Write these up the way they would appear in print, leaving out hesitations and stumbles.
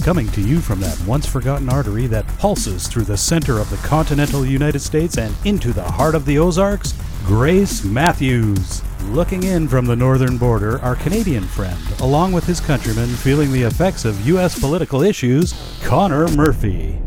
Coming to you from that once-forgotten artery that pulses through the center of the continental United States and into the heart of the Ozarks, Grace Matthews. Looking in from the northern border, our Canadian friend, along with his countrymen feeling the effects of U.S. political issues, Connor Murphy.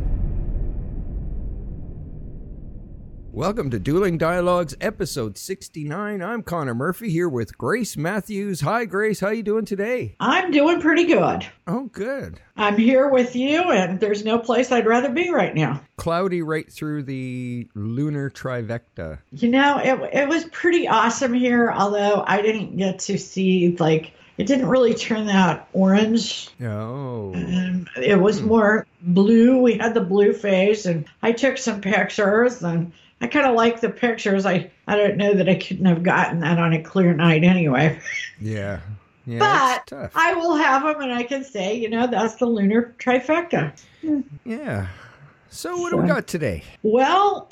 Welcome to Dueling Dialogues, episode 69. I'm Connor Murphy here with Grace Matthews. Hi, Grace. How are you doing today? I'm doing pretty good. Oh, good. I'm here with you, and there's no place I'd rather be right now. Cloudy right through the lunar trivecta. You know, it was pretty awesome here, although I didn't get to see, like, it didn't really turn that orange. Oh. It was more blue. We had the blue phase, and I took some pictures, and I kind of like the pictures. I don't know that I couldn't have gotten that on a clear night anyway. Yeah. Yeah, but I will have them, and I can say, you know, that's the lunar trifecta. Yeah. So what do we got today? Well,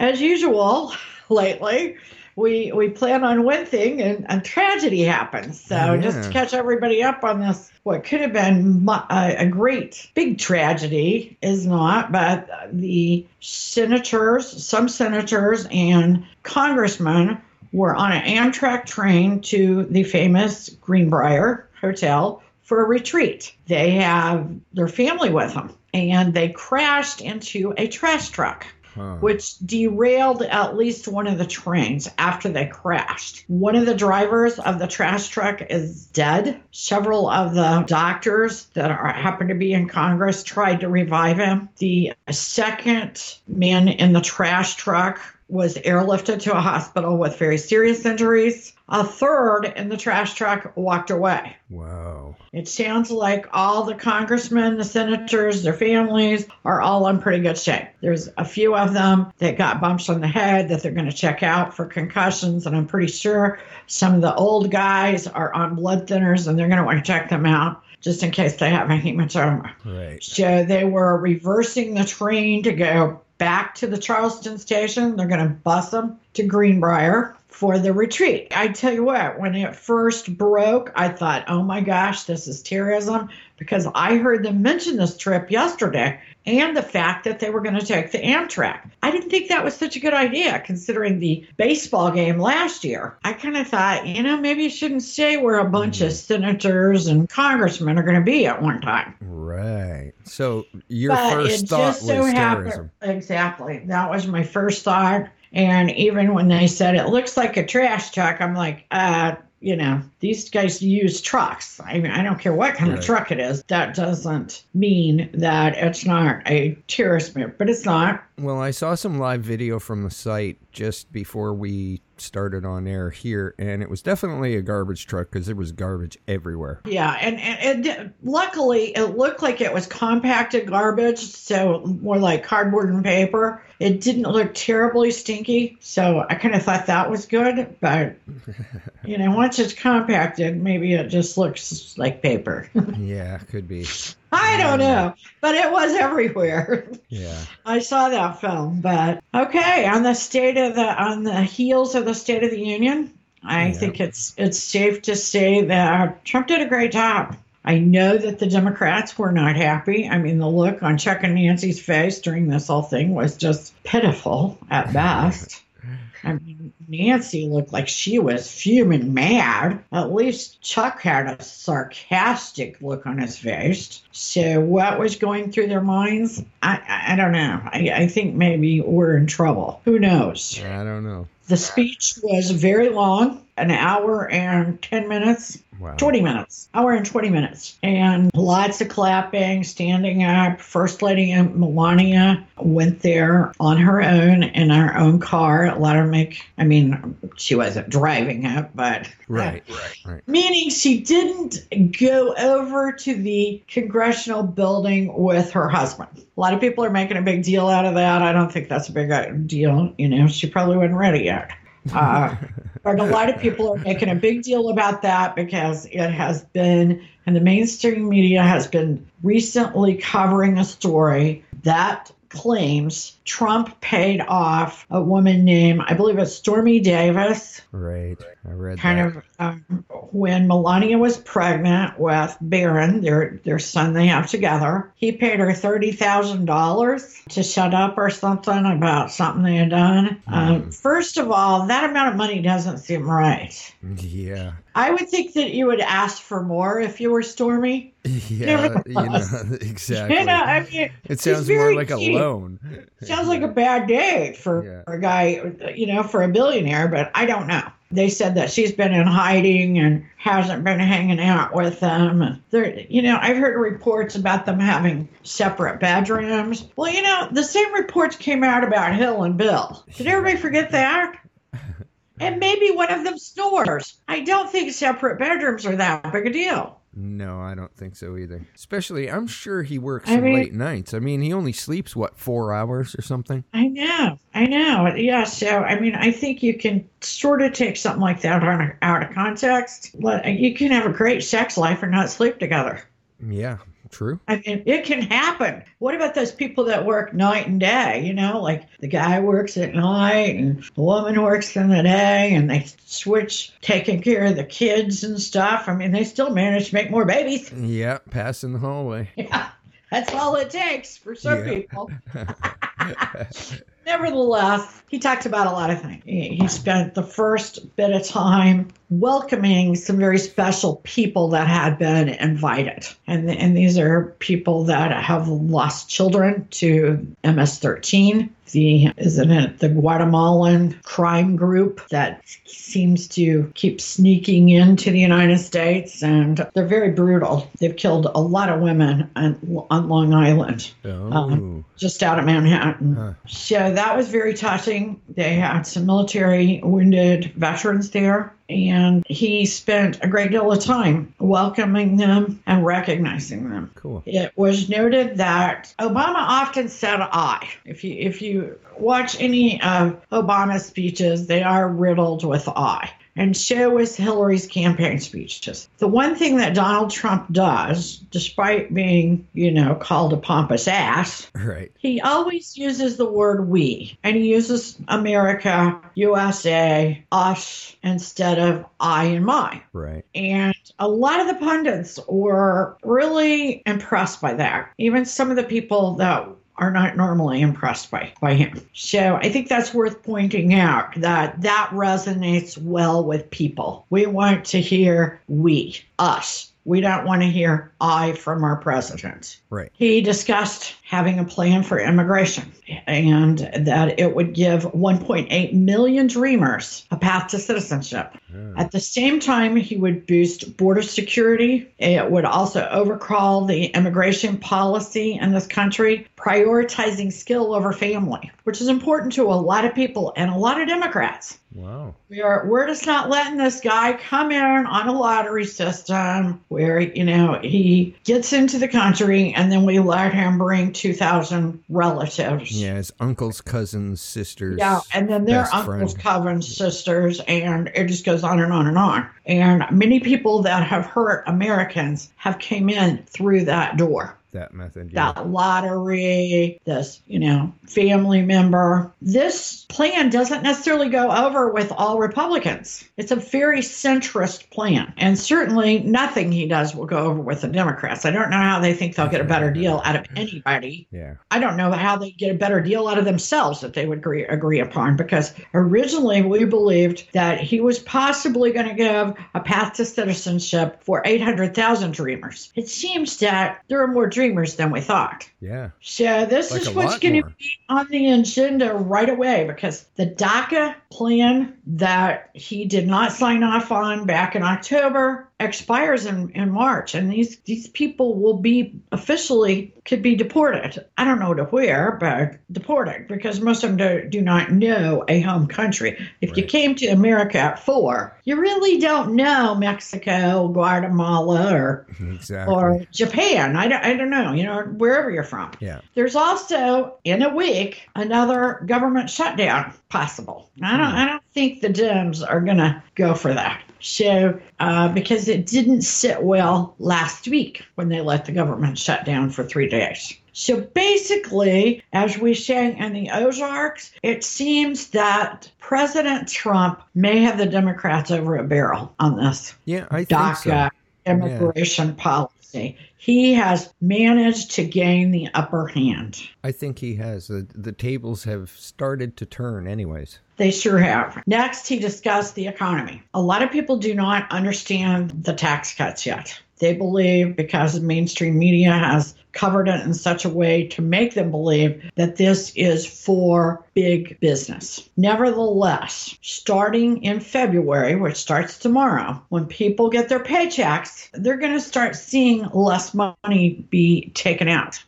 as usual, lately, we plan on one thing, and tragedy happens. So just to catch everybody up on this, what could have been a great big tragedy is not, but the senators, some senators and congressmen were on an Amtrak train to the famous Greenbrier Hotel for a retreat. They have their family with them, and they crashed into a trash truck. Huh. Which derailed at least one of the trains after they crashed. One of the drivers of the trash truck is dead. Several of the doctors that happen to be in Congress tried to revive him. The second man in the trash truck was airlifted to a hospital with very serious injuries. A third in the trash truck walked away. Wow. It sounds like all the congressmen, the senators, their families are all in pretty good shape. There's a few of them that got bumps on the head that they're going to check out for concussions, and I'm pretty sure some of the old guys are on blood thinners, and they're going to want to check them out just in case they have a hematoma. Right. So they were reversing the train to go back to the Charleston station. They're going to bus them to Greenbrier for the retreat. I tell you what, when it first broke, I thought, oh my gosh, this is terrorism, because I heard them mention this trip yesterday and the fact that they were going to take the Amtrak. I didn't think that was such a good idea considering the baseball game last year. I kind of thought, you know, maybe you shouldn't say where a bunch of senators and congressmen are going to be at one time. Right. So your first thought was terrorism. Exactly. That was my first thought. And even when they said it looks like a trash truck, I'm like, you know, these guys use trucks. I mean, I don't care what kind of truck it is. That doesn't mean that it's not a terrorist move, but it's not. Well, I saw some live video from the site just before we started on air here, and it was definitely a garbage truck because there was garbage everywhere. Yeah, and luckily it looked like it was compacted garbage, so more like cardboard and paper. It didn't look terribly stinky, so I kind of thought that was good, but you know, once it's compacted, maybe it just looks like paper. Yeah, could be. I don't know, but it was everywhere. Yeah, I saw that film. But okay, on the heels of the State of the Union, I think it's safe to say that Trump did a great job. I know that the Democrats were not happy. I mean, the look on Chuck and Nancy's face during this whole thing was just pitiful at best. I mean, Nancy looked like she was fuming mad. At least Chuck had a sarcastic look on his face. So what was going through their minds? I don't know. I think maybe we're in trouble. Who knows? I don't know. The speech was very long, an hour and 10 minutes, wow. 20 minutes, hour and 20 minutes. And lots of clapping, standing up. First Lady Melania went there on her own in her own car. Let her she wasn't driving it, but. Right. Meaning she didn't go over to the congressional building with her husband. A lot of people are making a big deal out of that. I don't think that's a big deal. You know, she probably wasn't ready yet. But a lot of people are making a big deal about that because it has been, and the mainstream media has been recently covering a story that claims Trump paid off a woman named, I believe it's Stormy Davis. Right. I read kind that. When Melania was pregnant with Barron, their son they have together, he paid her $30,000 to shut up or something about something they had done. First of all, that amount of money doesn't seem right. Yeah. I would think that you would ask for more if you were Stormy. Yeah, you know, exactly. You know, I mean, it sounds more like a loan. Sounds like a bad day for a guy, you know, for a billionaire, but I don't know. They said that she's been in hiding and hasn't been hanging out with them. You know, I've heard reports about them having separate bedrooms. Well, you know, the same reports came out about Hill and Bill. Did everybody forget that? And maybe one of them snores. I don't think separate bedrooms are that big a deal. No, I don't think so either. Especially, I'm sure he works late nights. I mean, he only sleeps, 4 hours or something? I know. Yeah, so, I mean, I think you can sort of take something like that out of context. You can have a great sex life and not sleep together. Yeah, true. I mean, it can happen. What about those people that work night and day, you know? Like, the guy works at night and the woman works in the day, and they switch taking care of the kids and stuff. I mean, they still manage to make more babies. Yeah, pass in the hallway. Yeah, that's all it takes for some people. Nevertheless, he talked about a lot of things. He spent the first bit of time welcoming some very special people that had been invited. And these are people that have lost children to MS-13. Isn't it the Guatemalan crime group that seems to keep sneaking into the United States? And they're very brutal. They've killed a lot of women on Long Island, just out of Manhattan. Huh. So that was very touching. They had some military wounded veterans there. And he spent a great deal of time welcoming them and recognizing them. Cool. It was noted that Obama often said I. If you watch any of Obama's speeches, they are riddled with I. And so was Hillary's campaign speeches. The one thing that Donald Trump does, despite being, you know, called a pompous ass, right, he always uses the word we. And he uses America, USA, us, instead of I and my. Right. And a lot of the pundits were really impressed by that. Even some of the people that are not normally impressed by him. So I think that's worth pointing out that resonates well with people. We want to hear we, us. We don't want to hear I from our president. Right. He discussed having a plan for immigration and that it would give 1.8 million dreamers a path to citizenship. Yeah. At the same time, he would boost border security. It would also overhaul the immigration policy in this country, prioritizing skill over family, which is important to a lot of people and a lot of Democrats. Wow. We're just not letting this guy come in on a lottery system where, you know, he gets into the country and then we let him bring 2,000 relatives. Yeah, his uncles, cousins, sisters. Yeah, and then their uncles, cousins, sisters, and it just goes on and on and on. And many people that have hurt Americans have came in through that door. That method, yeah. That lottery, this, you know, family member. This plan doesn't necessarily go over with all Republicans. It's a very centrist plan. And certainly nothing he does will go over with the Democrats. I don't know how they think they'll get a better deal out of anybody. Yeah. I don't know how they get a better deal out of themselves that they would agree upon, because originally we believed that he was possibly going to give a path to citizenship for 800,000 dreamers. It seems that there are more dreamers than we thought. Yeah. So this is what's going to be on the agenda right away, because the DACA plan that he did not sign off on back in October expires in March, and these people will be could be deported. I don't know to where, but deported, because most of them do not know a home country. If you came to America at 4, you really don't know Mexico, Guatemala, or Japan. I don't know, you know, wherever you're from. Yeah. There's also, in a week, another government shutdown possible. I don't think the Dems are going to go for that. So because it didn't sit well last week when they let the government shut down for 3 days. So basically, as we say in the Ozarks, it seems that President Trump may have the Democrats over a barrel on this. Yeah, I think DACA immigration policy. He has managed to gain the upper hand. I think he has. The tables have started to turn anyways. They sure have. Next, he discussed the economy. A lot of people do not understand the tax cuts yet. They believe, because mainstream media has covered it in such a way to make them believe, that this is for big business. Nevertheless, starting in February, which starts tomorrow, when people get their paychecks, they're going to start seeing less money be taken out.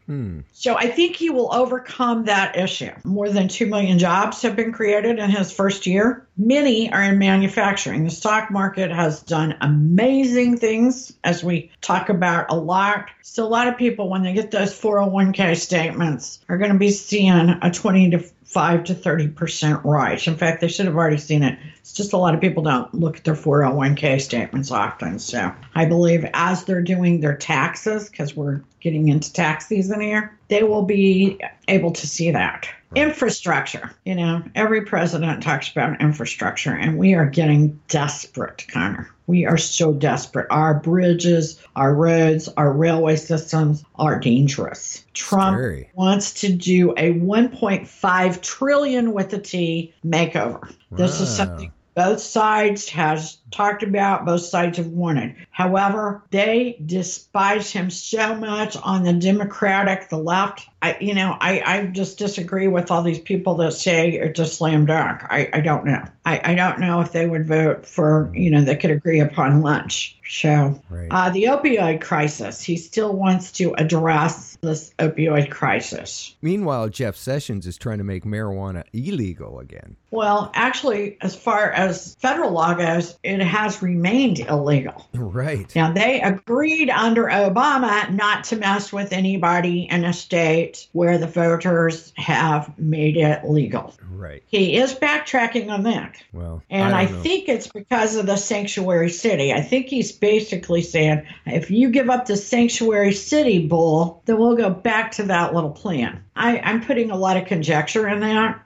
So I think he will overcome that issue. More than 2 million jobs have been created in his first year. Many are in manufacturing. The stock market has done amazing things, as we talk about a lot. So a lot of people, when they get those 401k statements, are going to be seeing a 25 to 30% rise. In fact, they should have already seen it. It's just a lot of people don't look at their 401k statements often. So I believe as they're doing their taxes, because we're getting into tax season here, they will be able to see that. Right. Infrastructure. You know, every president talks about infrastructure, and we are getting desperate, Connor. We are so desperate. Our bridges, our roads, our railway systems are dangerous. Trump wants to do a $1.5 trillion with a T makeover. Wow. This is something both sides has talked about, both sides have wanted. However, they despise him so much on the Democratic, the left. I just disagree with all these people that say it's a slam dunk. I don't know. I don't know if they would vote for, they could agree upon lunch. So the opioid crisis, he still wants to address this opioid crisis. Meanwhile, Jeff Sessions is trying to make marijuana illegal again. Well, actually, as far as federal law goes, it has remained illegal. Right. Now, they agreed under Obama not to mess with anybody in a state where the voters have made it legal. Right. He is backtracking on that. Well, and I think it's because of the sanctuary city. I think he's basically saying, if you give up the sanctuary city bull, then we'll go back to that little plan. I'm putting a lot of conjecture in that,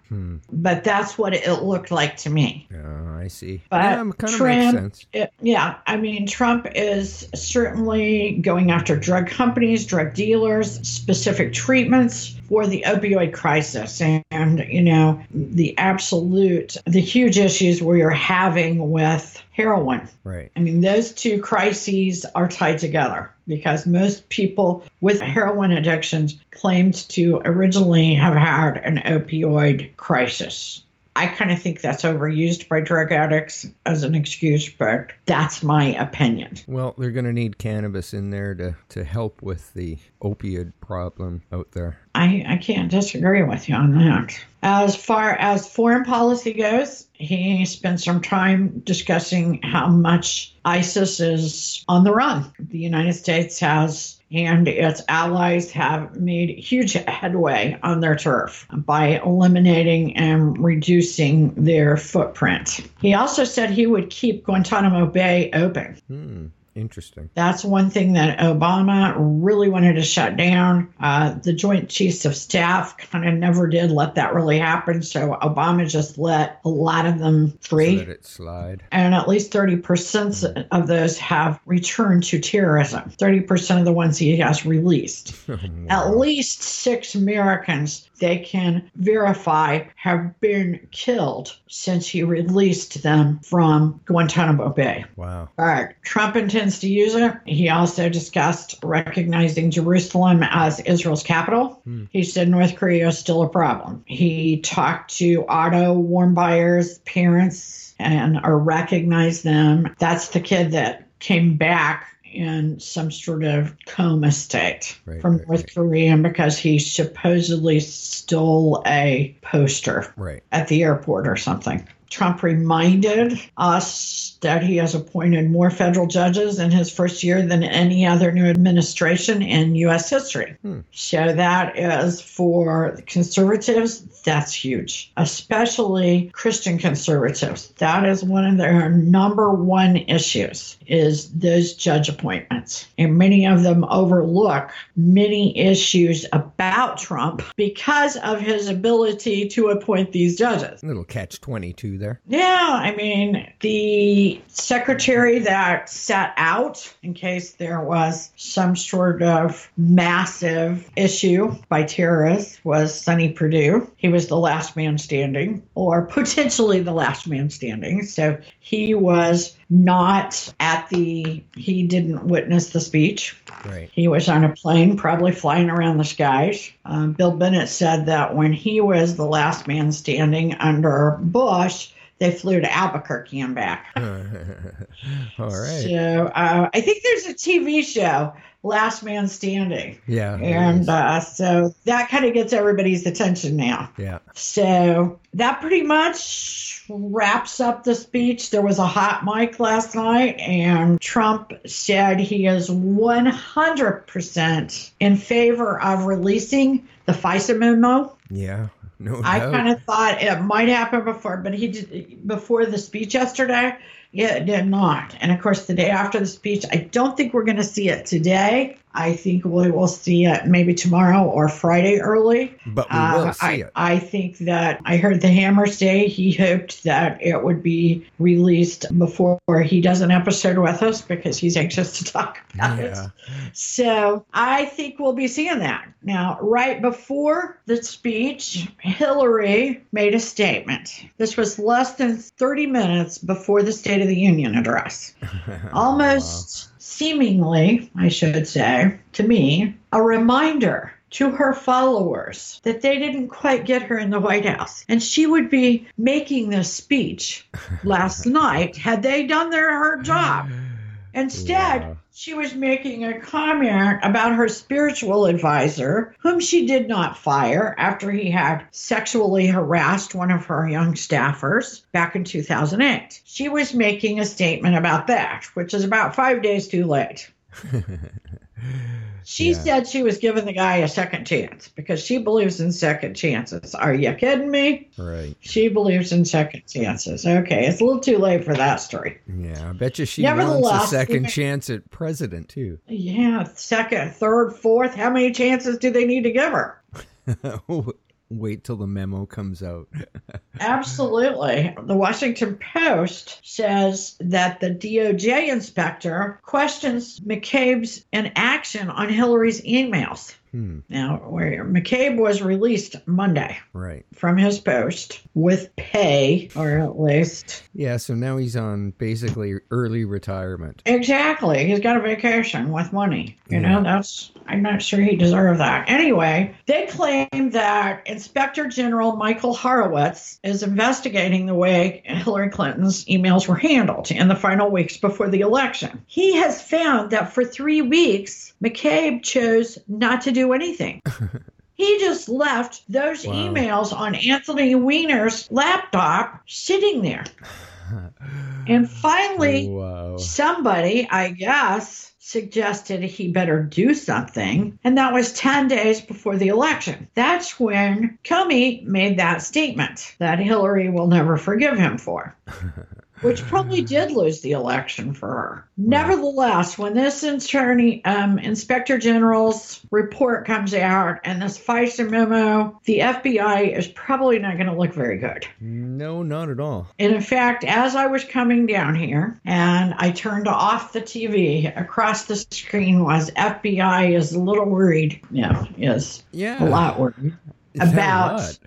but that's what it looked like to me. I see. But yeah, kind of Trump, makes sense. Trump is certainly going after drug companies, drug dealers, specific treatments for the opioid crisis and, the huge issues we are having with heroin. Right. I mean, those two crises are tied together because most people with heroin addictions claimed to originally have had an opioid crisis. I kind of think that's overused by drug addicts as an excuse, but that's my opinion. Well, they're going to need cannabis in there to help with the opioid problem out there. I can't disagree with you on that. As far as foreign policy goes, he spent some time discussing how much ISIS is on the run. The United States has... and its allies have made huge headway on their turf by eliminating and reducing their footprint. He also said he would keep Guantanamo Bay open. Interesting. That's one thing that Obama really wanted to shut down. The Joint Chiefs of Staff kind of never did let that really happen. So Obama just let a lot of them free. Let it slide. And at least 30% of those have returned to terrorism. 30% of the ones he has released. Wow. At least 6 Americans they can verify have been killed since he released them from Guantanamo Bay. Wow. All right. Trump intends to use it. He also discussed recognizing Jerusalem as Israel's capital. He said North Korea is still a problem. He talked to auto warm buyers, parents, and recognized them. That's the kid that came back in some sort of coma state from North Korea because he supposedly stole a poster at the airport or something. Trump reminded us that he has appointed more federal judges in his first year than any other new administration in U.S. history. So that is, for conservatives, that's huge, especially Christian conservatives. That is one of their number one issues, is those judge appointments. And many of them overlook many issues about Trump because of his ability to appoint these judges. A little catch-22 there. Yeah, I mean, the secretary that sat out in case there was some sort of massive issue by terrorists was Sonny Perdue. He was the last man standing, or potentially the last man standing. So he was not at the, he didn't witness the speech. Right. He was on a plane, probably flying around the skies. Bill Bennett said that when he was the last man standing under Bush, they flew to Albuquerque and back. All right. So I think there's a TV show, Last Man Standing. Yeah. And so that kind of gets everybody's attention now. Yeah. So that pretty much wraps up the speech. There was a hot mic last night, and Trump said he is 100% in favor of releasing the FISA memo. Yeah. No, I kind of thought it might happen before, but he did, before the speech yesterday, it did not. And of course, the day after the speech, I don't think we're going to see it today. I think we will see it maybe tomorrow or Friday early. But we will see it. I think that I heard the Hammer say he hoped that it would be released before he does an episode with us because he's anxious to talk about it. So I think we'll be seeing that. Now, right before the speech, Hillary made a statement. This was less than 30 minutes before the State of the Union address. Almost... Wow. Seemingly, I should say, to me, a reminder to her followers that they didn't quite get her in the White House. And she would be making this speech last night had they done her job. Instead, she was making a comment about her spiritual advisor, whom she did not fire after he had sexually harassed one of her young staffers back in 2008. She was making a statement about that, which is about 5 days too late. She said she was giving the guy a second chance because she believes in second chances. Are you kidding me? Right. She believes in second chances. Okay, it's a little too late for that story. Yeah, I bet you she wants a second chance at president, too. Yeah, second, third, fourth. How many chances do they need to give her? Wait till the memo comes out. Absolutely. The Washington Post says that the DOJ inspector questions McCabe's inaction on Hillary's emails. Now, where McCabe was released Monday from his post with pay, or at least. Yeah, so now he's on basically early retirement. Exactly. He's got a vacation with money. You know, that's, I'm not sure he deserved that. Anyway, they claim that Inspector General Michael Horowitz is investigating the way Hillary Clinton's emails were handled in the final weeks before the election. He has found that for 3 weeks, McCabe chose not to do anything. He just left those emails on Anthony Weiner's laptop sitting there. And finally, somebody, I guess, suggested he better do something. And that was 10 days before the election. That's when Comey made that statement that Hillary will never forgive him for. Which probably did lose the election for her. Nevertheless, when this attorney, inspector general's report comes out and this FISA memo, the FBI is probably not going to look very good. No, not at all. And in fact, as I was coming down here and I turned off the TV, across the screen was FBI is a little worried. Yeah, a lot worried. About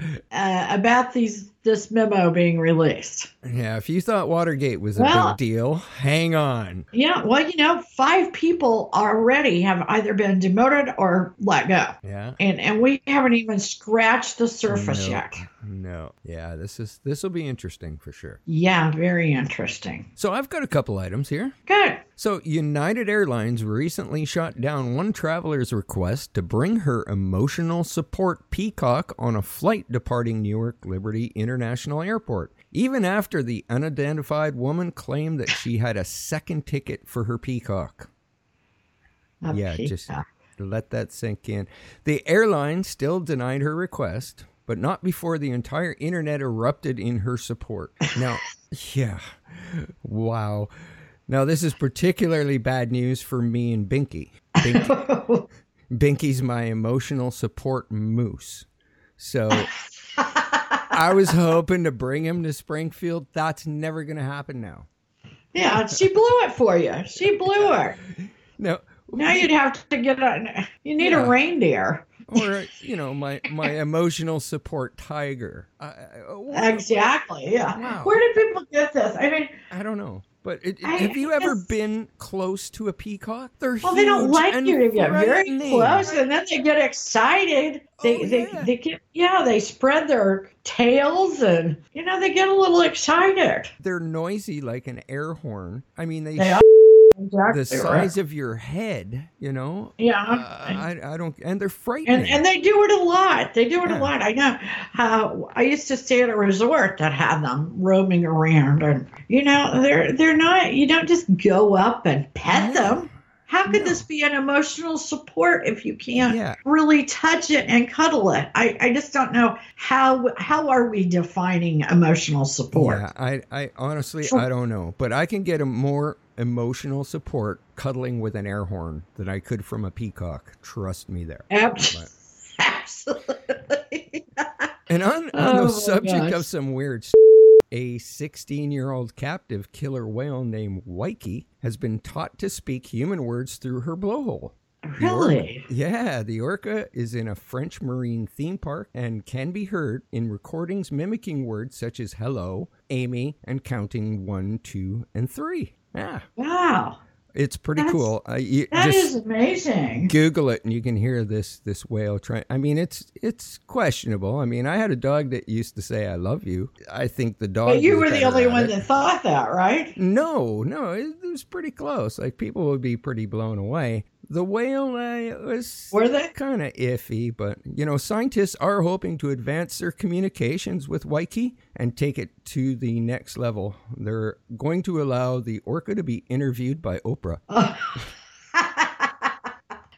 this memo being released. Yeah, if you thought Watergate was a big deal, hang on. Yeah, well, you know, 5 people already have either been demoted or let go. Yeah. And we haven't even scratched the surface yet. No. Yeah, this will be interesting for sure. Yeah, very interesting. So I've got a couple items here. Good. So United Airlines recently shot down one traveler's request to bring her emotional support peacock on a flight departing Newark Liberty International Airport, even after the unidentified woman claimed that she had a second ticket for her peacock. Yeah, just let that sink in. The airline still denied her request, but not before the entire internet erupted in her support. Now, yeah, wow. Now, this is particularly bad news for me and Binky. Binky's my emotional support moose. So I was hoping to bring him to Springfield. That's never going to happen now. Yeah, she blew it for you. She blew her. No. Now you'd have to get on. You need a reindeer. Or, you know, my emotional support tiger. Exactly, yeah. Wow. Where did people get this? I mean, I don't know. But have you ever been close to a peacock? They're huge. Well, they don't like you to get very close, and then they get excited. They spread their tails, and you know they get a little excited. They're noisy like an air horn. I mean, they are exactly the size of your head. You know. Yeah. I don't, and they're frightening. And they do it a lot. They do it a lot. I know. I used to stay at a resort that had them roaming around and. You know, they're not, you don't just go up and pet them. How could this be an emotional support if you can't really touch it and cuddle it? I just don't know how are we defining emotional support? Yeah, I honestly, I don't know. But I can get a more emotional support cuddling with an air horn than I could from a peacock. Trust me there. Absolutely. And on the subject of some weird stuff. A 16-year-old captive killer whale named Waikiki has been taught to speak human words through her blowhole. Really? The orca is in a French marine theme park and can be heard in recordings mimicking words such as hello, Amy, and counting 1, 2, and 3. Yeah. Wow. It's pretty cool. That is amazing. Google it, and you can hear this whale trying. I mean, it's questionable. I mean, I had a dog that used to say "I love you." I think the dog. But you were the only one that thought that, right? No, it was pretty close. Like people would be pretty blown away. The whale were they kind of iffy, but you know, scientists are hoping to advance their communications with Waikiki and take it to the next level. They're going to allow the orca to be interviewed by Oprah. Oh.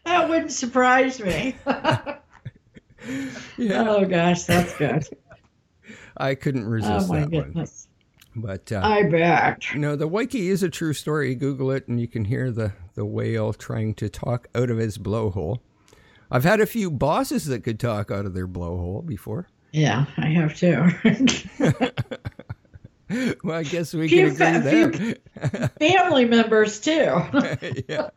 That wouldn't surprise me. Oh gosh, that's good. I couldn't resist that goodness. One. But I bet. No, the Waikiki is a true story. Google it, and you can hear the whale trying to talk out of his blowhole. I've had a few bosses that could talk out of their blowhole before. Yeah, I have too. Well, I guess we can agree there. Family members too. Yeah.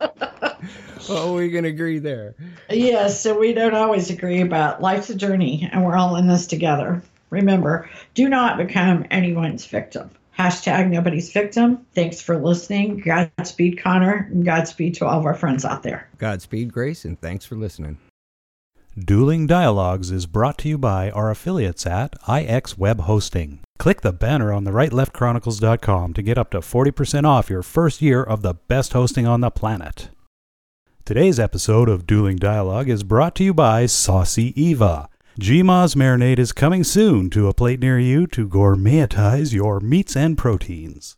Well, we can agree there. Yeah, so we don't always agree about life's a journey, and we're all in this together. Remember, do not become anyone's victim. # nobody's victim. Thanks for listening. Godspeed, Connor. And Godspeed to all of our friends out there. Godspeed, Grace, and thanks for listening. Dueling Dialogues is brought to you by our affiliates at IX Web Hosting. Click the banner on the rightleftchronicles.com to get up to 40% off your first year of the best hosting on the planet. Today's episode of Dueling Dialogue is brought to you by Saucy Eva. GMA's marinade is coming soon to a plate near you to gourmetize your meats and proteins.